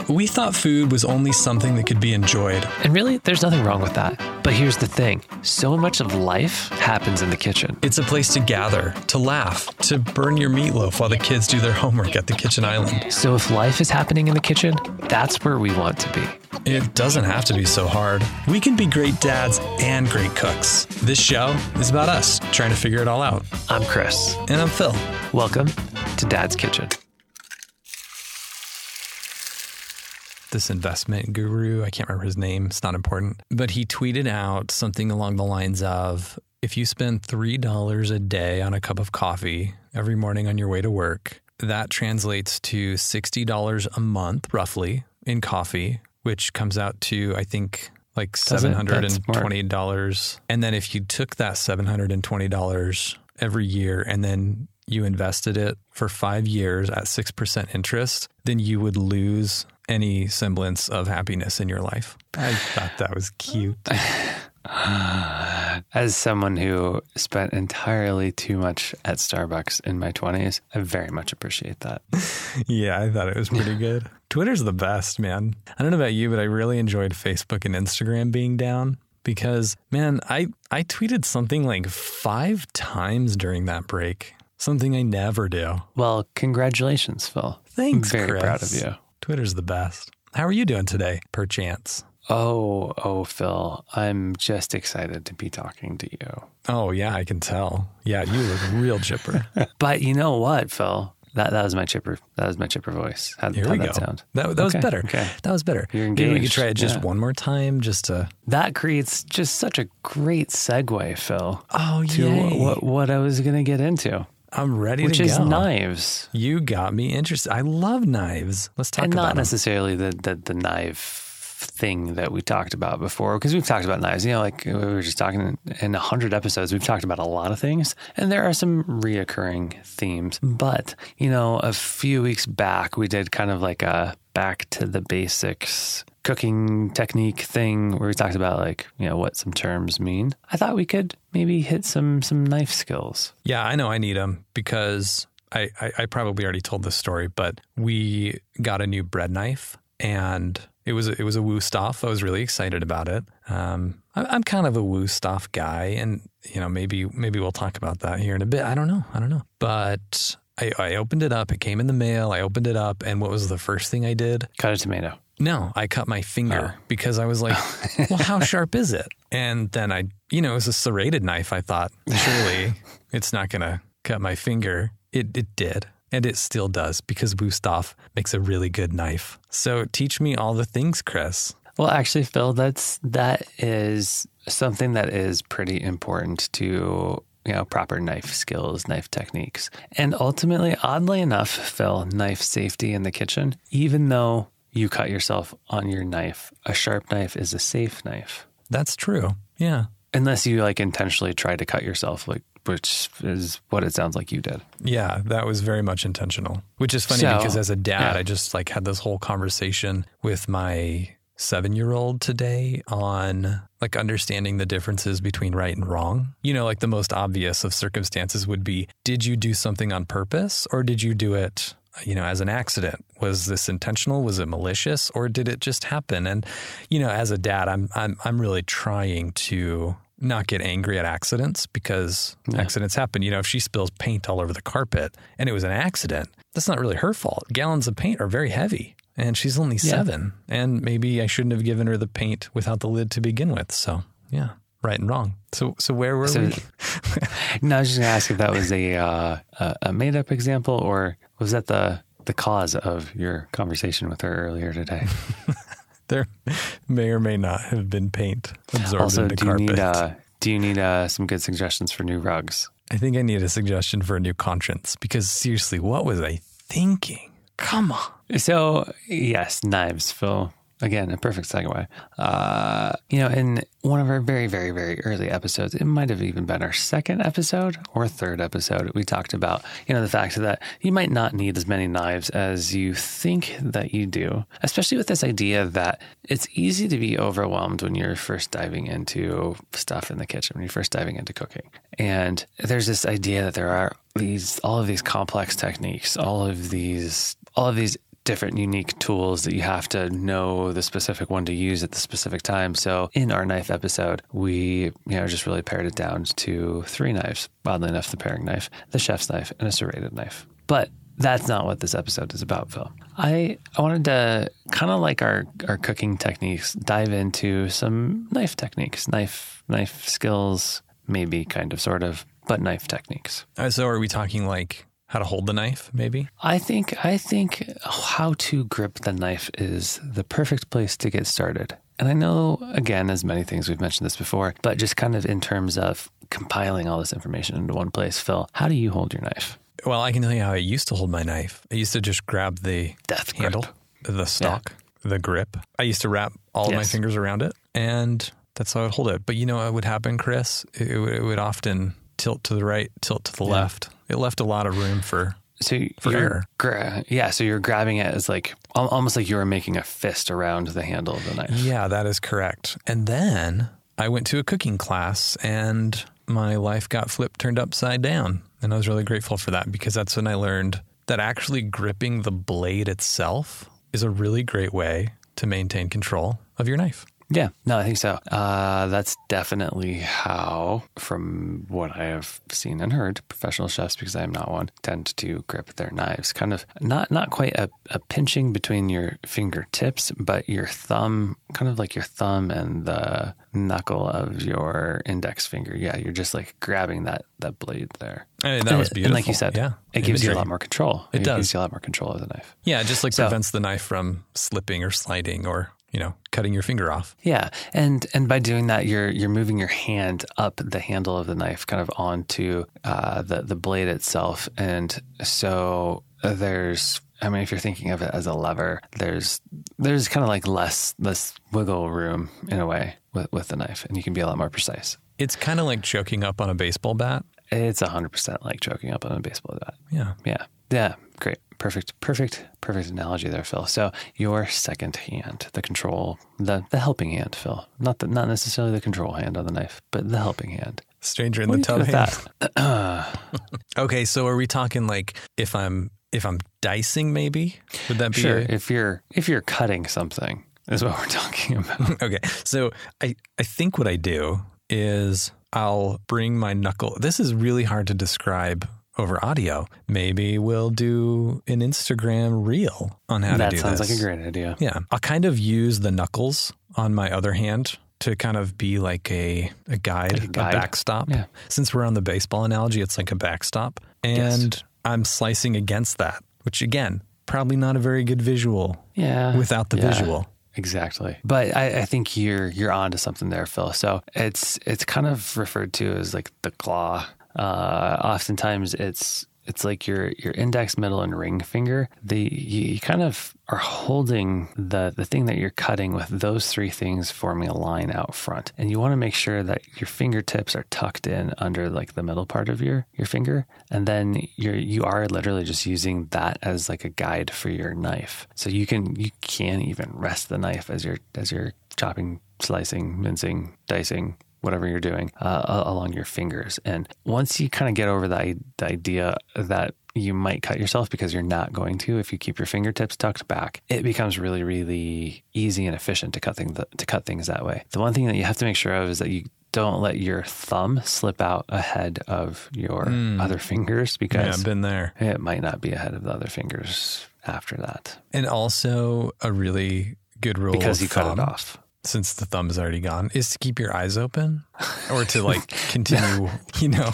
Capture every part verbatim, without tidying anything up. up, we thought food was only something that could be enjoyed. And really, there's nothing wrong with that. But here's the thing. So much of life happens in the kitchen. It's a place to gather, to laugh, to burn your meatloaf while the kids do their homework at the kitchen island. So if life is happening in the kitchen, that's where we want to be. It doesn't have to be so hard. We can be great dads and great cooks. This show is about us trying to figure it all out. I'm Chris. And I'm Phil. Welcome to Dad's Kitchen. This investment guru, I can't remember his name, it's not important, but he tweeted out something along the lines of, if you spend three dollars a day on a cup of coffee every morning on your way to work, that translates to sixty dollars a month, roughly, in coffee, which comes out to, I think, like seven hundred twenty dollars. And then if you took that seven hundred twenty dollars every year and then you invested it for five years at six percent interest, then you would lose any semblance of happiness in your life. I thought that was cute. As someone who spent entirely too much at Starbucks in my twenties, I very much appreciate that. Yeah, I thought it was pretty good. Twitter's the best, man. I don't know about you, but I really enjoyed Facebook and Instagram being down because, man, I, I tweeted something like five times during that break, something I never do. Well, congratulations, Phil. Thanks, Chris. I'm very proud of you. Twitter's the best. How are you doing today, perchance? Oh, oh, Phil, I'm just excited to be talking to you. Oh, yeah, I can tell. Yeah, you look real chipper. But you know what, Phil? That that was my chipper. That was my chipper voice. How did that sound? That, that was okay, better. Okay. That was better. You're engaged. Maybe we could try it just yeah. one more time just to... That creates just such a great segue, Phil. Oh, yeah. To what, what, what I was going to get into. I'm ready Which to go. Which is knives. You got me interested. I love knives. Let's talk and about it. And not necessarily the, the, the knife thing that we talked about before, because we've talked about knives. You know, like we were just talking in one hundred episodes, we've talked about a lot of things, and there are some reoccurring themes. But, you know, a few weeks back, we did kind of like a back to the basics cooking technique thing where we talked about like, you know, what some terms mean. I thought we could maybe hit some some knife skills. Yeah, I know I need them because I, I, I probably already told this story, but we got a new bread knife and it was, it was a Wusthof. I was really excited about it. Um, I, I'm kind of a Wusthof guy and, you know, maybe maybe we'll talk about that here in a bit. I don't know. I don't know. But I, I opened it up. It came in the mail. I opened it up. And what was the first thing I did? Cut a tomato. No, I cut my finger oh. because I was like, well, how sharp is it? And then I, you know, it was a serrated knife. I thought, surely it's not going to cut my finger. It it did. And it still does because Wusthof makes a really good knife. So teach me all the things, Chris. Well, actually, Phil, that's that is something that is pretty important to, you know, proper knife skills, knife techniques. And ultimately, oddly enough, Phil, knife safety in the kitchen, even though you cut yourself on your knife. A sharp knife is a safe knife. That's true. Yeah. Unless you like intentionally try to cut yourself, like which is what it sounds like you did. Yeah, that was very much intentional. Which is funny so, because as a dad, yeah. I just like had this whole conversation with my seven-year-old today on like understanding the differences between right and wrong. You know, like the most obvious of circumstances would be, did you do something on purpose or did you do it, you know, as an accident? Was this intentional? Was it malicious? Or did it just happen? And, you know, as a dad, I'm I'm I'm really trying to not get angry at accidents because yeah. accidents happen. You know, if she spills paint all over the carpet and it was an accident, that's not really her fault. Gallons of paint are very heavy and she's only yeah. seven. And maybe I shouldn't have given her the paint without the lid to begin with. So, yeah. Right and wrong. So, so where were so, we? No, I was just going to ask if that was a uh, a made-up example, or was that the the cause of your conversation with her earlier today? There may or may not have been paint absorbed also, into do carpet. You need, uh, do you need uh, some good suggestions for new rugs? I think I need a suggestion for a new conscience, because seriously, what was I thinking? Come on. So, yes, knives, Phil. Again, a perfect segue. Uh, you know, in one of our very, very, very early episodes, it might have even been our second episode or third episode, we talked about, you know, the fact that you might not need as many knives as you think that you do, especially with this idea that it's easy to be overwhelmed when you're first diving into stuff in the kitchen, when you're first diving into cooking. And there's this idea that there are these, all of these complex techniques, all of these, all of these different unique tools that you have to know the specific one to use at the specific time. So in our knife episode, we, you know, just really pared it down to three knives. Oddly enough, the paring knife, the chef's knife, and a serrated knife. But that's not what this episode is about, Phil. I, I wanted to, kind of like our, our cooking techniques, dive into some knife techniques, knife knife skills, maybe kind of, sort of, but knife techniques. Uh, so are we talking like how to hold the knife, maybe? I think I think how to grip the knife is the perfect place to get started. And I know, again, as many things, we've mentioned this before, but just kind of in terms of compiling all this information into one place, Phil, how do you hold your knife? Well, I can tell you how I used to hold my knife. I used to just grab the Death handle, grip. the stock, yeah. the grip. I used to wrap all yes. of my fingers around it, and that's how I would hold it. But you know what would happen, Chris? It would, it would often tilt to the right, tilt to the yeah. left. It left a lot of room for, so for error. Gra- yeah, so you're grabbing it as like almost like you were making a fist around the handle of the knife. Yeah, that is correct. And then I went to a cooking class, and my life got flipped, turned upside down. And I was really grateful for that, because that's when I learned that actually gripping the blade itself is a really great way to maintain control of your knife. Yeah, no, I think so. Uh, that's definitely how, from what I have seen and heard, professional chefs, because I am not one, tend to grip their knives. Kind of not not quite a, a pinching between your fingertips, but your thumb, kind of like your thumb and the knuckle of your index finger. Yeah, you're just like grabbing that, that blade there. I mean, that was beautiful. And like you said, yeah, it gives imagery. you a lot more control. It, it does. It gives you a lot more control of the knife. Yeah, it just like so, prevents the knife from slipping or sliding or, you know, cutting your finger off. Yeah. And and by doing that, you're you're moving your hand up the handle of the knife kind of onto uh, the, the blade itself. And so there's, I mean, if you're thinking of it as a lever, there's there's kind of like less less wiggle room in a way with, with the knife, and you can be a lot more precise. It's kind of like choking up on a baseball bat. It's one hundred percent like choking up on a baseball bat. Yeah. Yeah. Yeah. Great. Perfect, perfect, perfect analogy there, Phil. So your second hand, the control, the, the helping hand, Phil. Not the, not necessarily the control hand on the knife, but the helping hand. Stranger in what the tub hand. Okay, so are we talking like if I'm if I'm dicing, maybe? Would that be sure? A... If you're if you're cutting something, is what we're talking about. Okay, so I I think what I do is I'll bring my knuckle. This is really hard to describe over audio. Maybe we'll do an Instagram reel on how that to do this. That sounds like a great idea. Yeah. I'll kind of use the knuckles on my other hand to kind of be like a, a, guide, like a guide, a backstop. Yeah. Since we're on the baseball analogy, it's like a backstop. And yes. I'm slicing against that, which again, probably not a very good visual yeah. without the yeah. visual. Exactly. But I, I think you're you're onto something there, Phil. So it's it's kind of referred to as like the claw. Uh, oftentimes it's, it's like your, your index, middle, and ring finger. The, you, you kind of are holding the, the thing that you're cutting with those three things forming a line out front. And you want to make sure that your fingertips are tucked in under like the middle part of your, your finger. And then you're, you are literally just using that as like a guide for your knife. So you can, you can even rest the knife as you're, as you're chopping, slicing, mincing, dicing, whatever you're doing, uh, along your fingers. And once you kind of get over the, the idea that you might cut yourself, because you're not going to if you keep your fingertips tucked back, it becomes really, really easy and efficient to cut things, to cut things that way. The one thing that you have to make sure of is that you don't let your thumb slip out ahead of your mm. other fingers, because yeah, I've been there. It might not be ahead of the other fingers after that. And also a really good rule because you cut it off, since the thumb is already gone, is to keep your eyes open or to like continue, you know.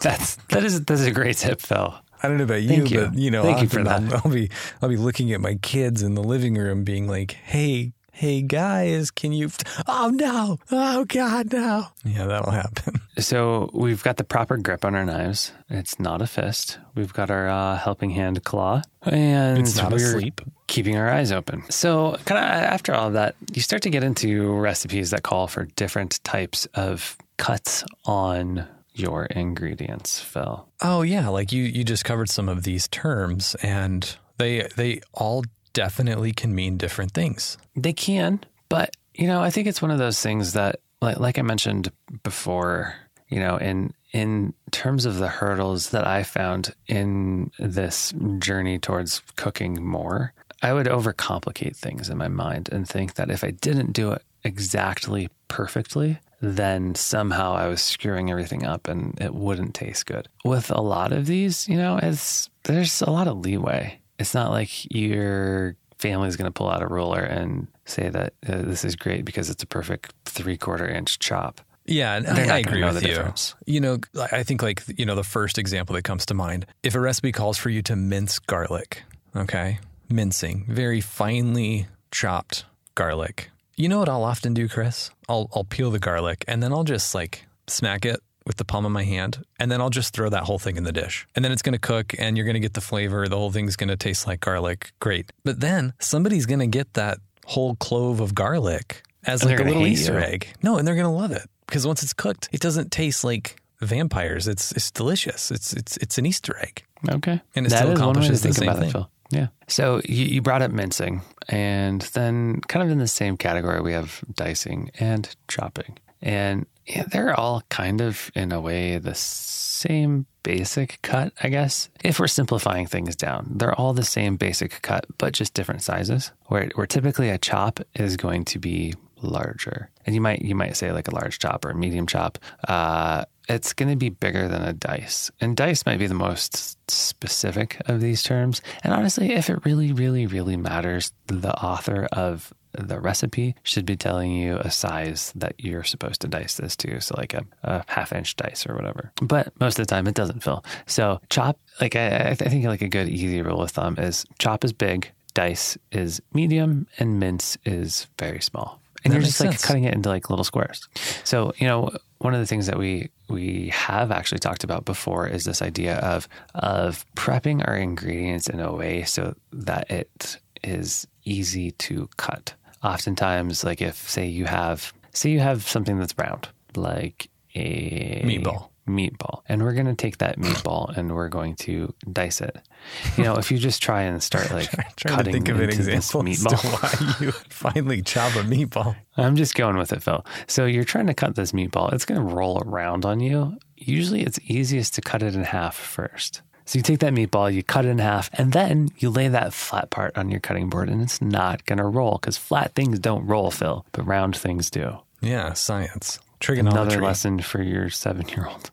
That's, that is, that's a great tip, Phil. I don't know about you, you. but you know, Thank often you I'll, I'll be, I'll be looking at my kids in the living room being like, Hey, Hey guys, can you, oh no, oh God, no. Yeah, that'll happen. So we've got the proper grip on our knives. It's not a fist. We've got our uh, helping hand claw, and it's not we're asleep. Keeping our eyes open. So kind of after all of that, you start to get into recipes that call for different types of cuts on your ingredients, Phil. Oh yeah. Like you, you just covered some of these terms, and they, they all definitely can mean different things. They can, but you know, I think it's one of those things that, like, like I mentioned before, you know, in in terms of the hurdles that I found in this journey towards cooking more, I would overcomplicate things in my mind and think that if I didn't do it exactly perfectly, then somehow I was screwing everything up and it wouldn't taste good. With a lot of these, you know, it's there's a lot of leeway. It's not like your family's going to pull out a ruler and say that uh, this is great because it's a perfect three-quarter inch chop. Yeah, and I, I agree with you. Difference. You know, I think like, you know, the first example that comes to mind, if a recipe calls for you to mince garlic, okay, mincing, very finely chopped garlic. You know what I'll often do, Chris? I'll I'll peel the garlic and then I'll just like smack it with the palm of my hand and then I'll just throw that whole thing in the dish. And then it's going to cook and you're going to get the flavor. The whole thing's going to taste like garlic. Great. But then somebody's going to get that whole clove of garlic as like a little Easter egg. No, and they're going to love it. Because once it's cooked, it doesn't taste like vampires. It's it's delicious. It's it's it's an Easter egg. Okay, and it that still accomplishes the same thing. It, yeah. So you, you brought up mincing, and then kind of in the same category, we have dicing and chopping, and yeah, they're all kind of in a way the same basic cut, I guess. If we're simplifying things down, they're all the same basic cut, but just different sizes. Where where typically a chop is going to be larger. And you might you might say like a large chop or a medium chop. Uh, it's going to be bigger than a dice. And dice might be the most specific of these terms. And honestly, if it really, really, really matters, the author of the recipe should be telling you a size that you're supposed to dice this to. So like a, a half inch dice or whatever. But most of the time it doesn't fill. So chop, like I, I think like a good easy rule of thumb is chop is big, dice is medium, and mince is very small. And that you're just like sense. Cutting it into like little squares. So, you know, one of the things that we we have actually talked about before is this idea of of prepping our ingredients in a way so that it is easy to cut. Oftentimes, like if say you have say you have something that's round, like a meatball. meatball and we're going to take that meatball and we're going to dice it. You know, if you just try and start like trying cutting to think of an example this meatball, to why you finally chop a meatball. I'm just going with it, Phil. So you're trying to cut this meatball. It's going to roll around on you. Usually it's easiest to cut it in half first. So you take that meatball, you cut it in half, and then you lay that flat part on your cutting board and it's not going to roll because flat things don't roll, Phil, but round things do. Yeah, science. Trigonometry. Another lesson for your seven-year-old.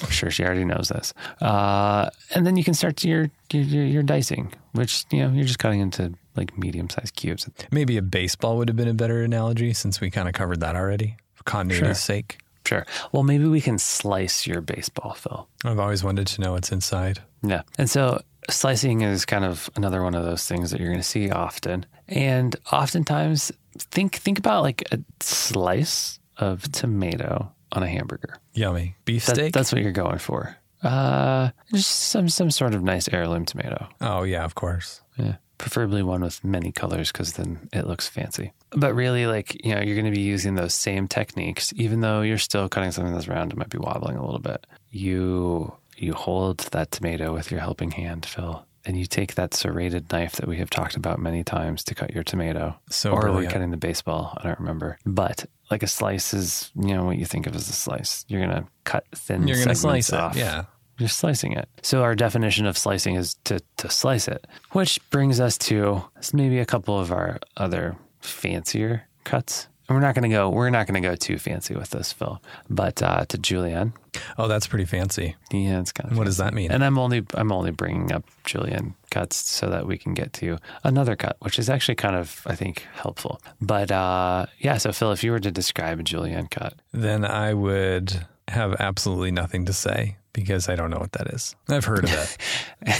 I'm sure she already knows this. Uh, and then you can start your, your your dicing, which, you know, you're just cutting into like medium-sized cubes. Maybe a baseball would have been a better analogy since we kind of covered that already for continuity's sure. sake. Sure. Well, maybe we can slice your baseball, Phil. I've always wanted to know what's inside. Yeah. And so slicing is kind of another one of those things that you're going to see often. And oftentimes, think think about like a slice of tomato on a hamburger. Yummy. Beef that, steak? That's what you're going for. Uh, just some, some sort of nice heirloom tomato. Oh, yeah, of course. Yeah. Preferably one with many colors because then it looks fancy. But really, like, you know, you're going to be using those same techniques, even though you're still cutting something that's round, it might be wobbling a little bit. You, you hold that tomato with your helping hand, Phil, and you take that serrated knife that we have talked about many times to cut your tomato. So or brilliant. We're cutting the baseball. I don't remember. But like a slice is, you know, what you think of as a slice. You're going to cut thin You're gonna segments slice off. It, yeah. You're slicing it. So our definition of slicing is to, to slice it, which brings us to maybe a couple of our other fancier cuts. And we're not going to go, we're not going to go too fancy with this, Phil, but uh, to julienne. Oh, that's pretty fancy. Yeah, it's kind of What fancy. Does that mean? And I'm only, I'm only bringing up julienne cuts so that we can get to another cut, which is actually kind of, I think, helpful. But uh, yeah, so Phil, if you were to describe a julienne cut. Then I would have absolutely nothing to say because I don't know what that is. I've heard of it.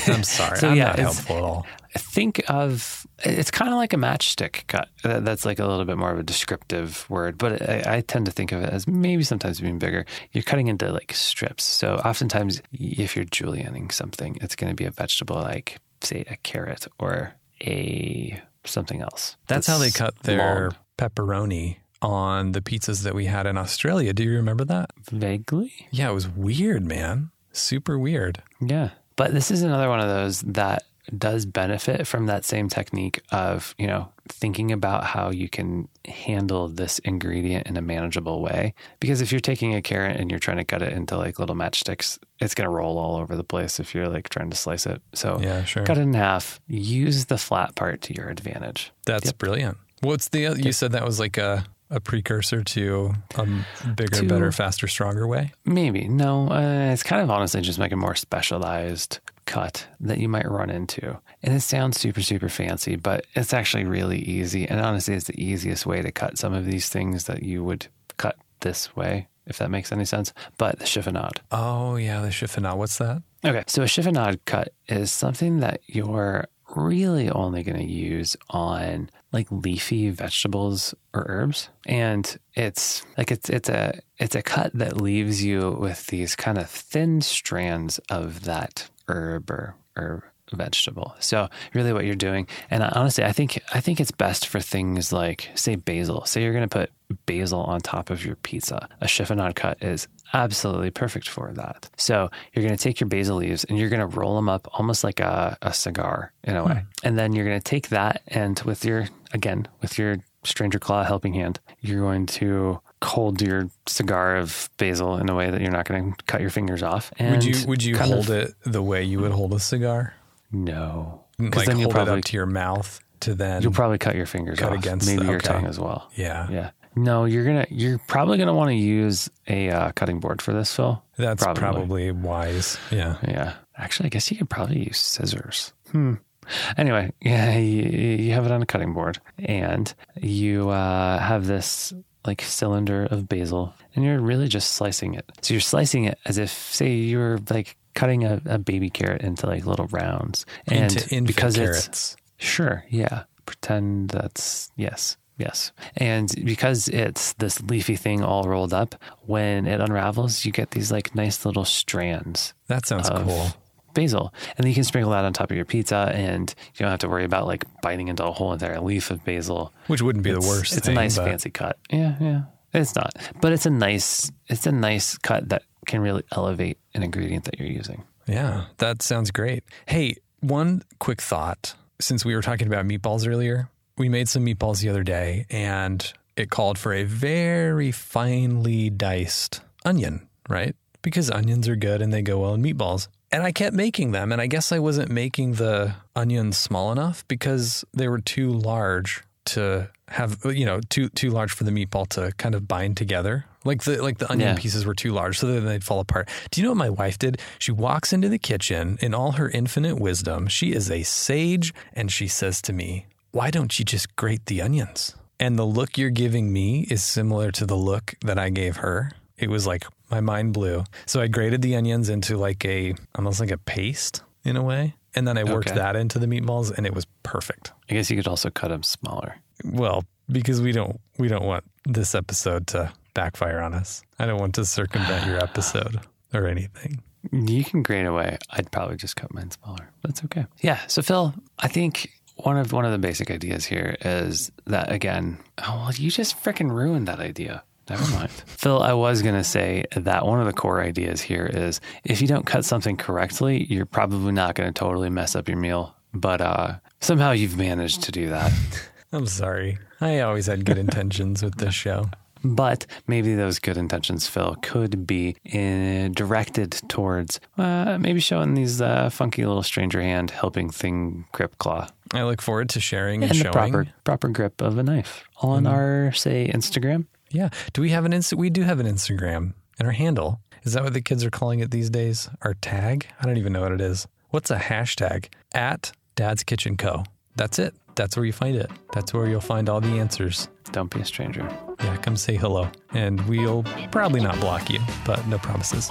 I'm sorry. So, I'm yeah, not helpful at all. Think of, it's kind of like a matchstick cut. That's like a little bit more of a descriptive word, but I, I tend to think of it as maybe sometimes being bigger. You're cutting into like strips. So oftentimes if you're julienning something, it's going to be a vegetable like say a carrot or a something else. That's, that's how they cut their long. Pepperoni on the pizzas that we had in Australia. Do you remember that? Vaguely. Yeah, it was weird, man. Super weird. Yeah. But this is another one of those that does benefit from that same technique of, you know, thinking about how you can handle this ingredient in a manageable way. Because if you're taking a carrot and you're trying to cut it into like little matchsticks, it's going to roll all over the place if you're like trying to slice it. So yeah, sure. Cut it in half, use the flat part to your advantage. That's yep. brilliant. What's the, you said that was like a, a precursor to a bigger, to, better, faster, stronger way? Maybe. No, uh, it's kind of honestly just like a more specialized cut that you might run into. And it sounds super, super fancy, but it's actually really easy. And honestly, it's the easiest way to cut some of these things that you would cut this way, if that makes any sense. But the chiffonade. Oh, yeah, the chiffonade. What's that? Okay, so a chiffonade cut is something that you're really only going to use on like leafy vegetables or herbs. And it's like, it's, it's a, it's a cut that leaves you with these kind of thin strands of that herb or, or vegetable. So really what you're doing, and honestly, I think, I think it's best for things like, say, basil. Say you're going to put basil on top of your pizza. A chiffonade cut is absolutely perfect for that. So you're going to take your basil leaves and you're going to roll them up almost like a, a cigar in a way. Hmm. And then you're going to take that and with your, again, with your stranger claw helping hand, you're going to hold your cigar of basil in a way that you're not going to cut your fingers off. And would you, would you hold of, it the way you would hold a cigar? No. Like then you'll hold probably, it up to your mouth to then... You'll probably cut your fingers cut off. Against Maybe the, okay. your tongue as well. Yeah. Yeah. No, you're gonna. You're probably gonna want to use a uh, cutting board for this, Phil. That's probably. probably wise. Yeah, yeah. Actually, I guess you could probably use scissors. Hmm. Anyway, yeah, you, you have it on a cutting board, and you uh, have this like cylinder of basil, and you're really just slicing it. So you're slicing it as if, say, you were like cutting a, a baby carrot into like little rounds, and into infant because carrots. It's sure, yeah. Pretend that's yes. Yes. And because it's this leafy thing all rolled up, when it unravels, you get these like nice little strands. That sounds cool. Basil. And then you can sprinkle that on top of your pizza and you don't have to worry about like biting into a whole entire leaf of basil. Which wouldn't be it's, the worst. It's thing, a nice but... fancy cut. Yeah. Yeah. It's not, but it's a nice, it's a nice cut that can really elevate an ingredient that you're using. Yeah. That sounds great. Hey, one quick thought, since we were talking about meatballs earlier. We made some meatballs the other day, and it called for a very finely diced onion, right? Because onions are good and they go well in meatballs. And I kept making them, and I guess I wasn't making the onions small enough because they were too large to have, you know, too too large for the meatball to kind of bind together. Like the like the onion yeah. pieces were too large, so then they'd fall apart. Do you know what my wife did? She walks into the kitchen in all her infinite wisdom. She is a sage, and she says to me, "Why don't you just grate the onions?" And the look you're giving me is similar to the look that I gave her. It was like my mind blew. So I grated the onions into like a, almost like a paste in a way. And then I worked okay. that into the meatballs and it was perfect. I guess you could also cut them smaller. Well, because we don't, we don't want this episode to backfire on us. I don't want to circumvent your episode or anything. You can grate away. I'd probably just cut mine smaller. That's okay. Yeah. So Phil, I think... One of one of the basic ideas here is that, again, oh, well, you just freaking ruined that idea. Never mind. Phil, I was going to say that one of the core ideas here is if you don't cut something correctly, you're probably not going to totally mess up your meal. But uh, somehow you've managed to do that. I'm sorry. I always had good intentions with this show. But maybe those good intentions, Phil, could be in, directed towards uh, maybe showing these uh, funky little stranger hand helping thing grip claw. I look forward to sharing and, and showing. And the proper, proper grip of a knife on mm. our, say, Instagram. Yeah. Do we have an Insta? We do have an Instagram and our handle. Is that what the kids are calling it these days? Our tag? I don't even know what it is. What's a hashtag? At Dad's Kitchen Co. That's it. That's where you find it. That's where you'll find all the answers. Don't be a stranger. Yeah, come say hello. And we'll probably not block you, but no promises.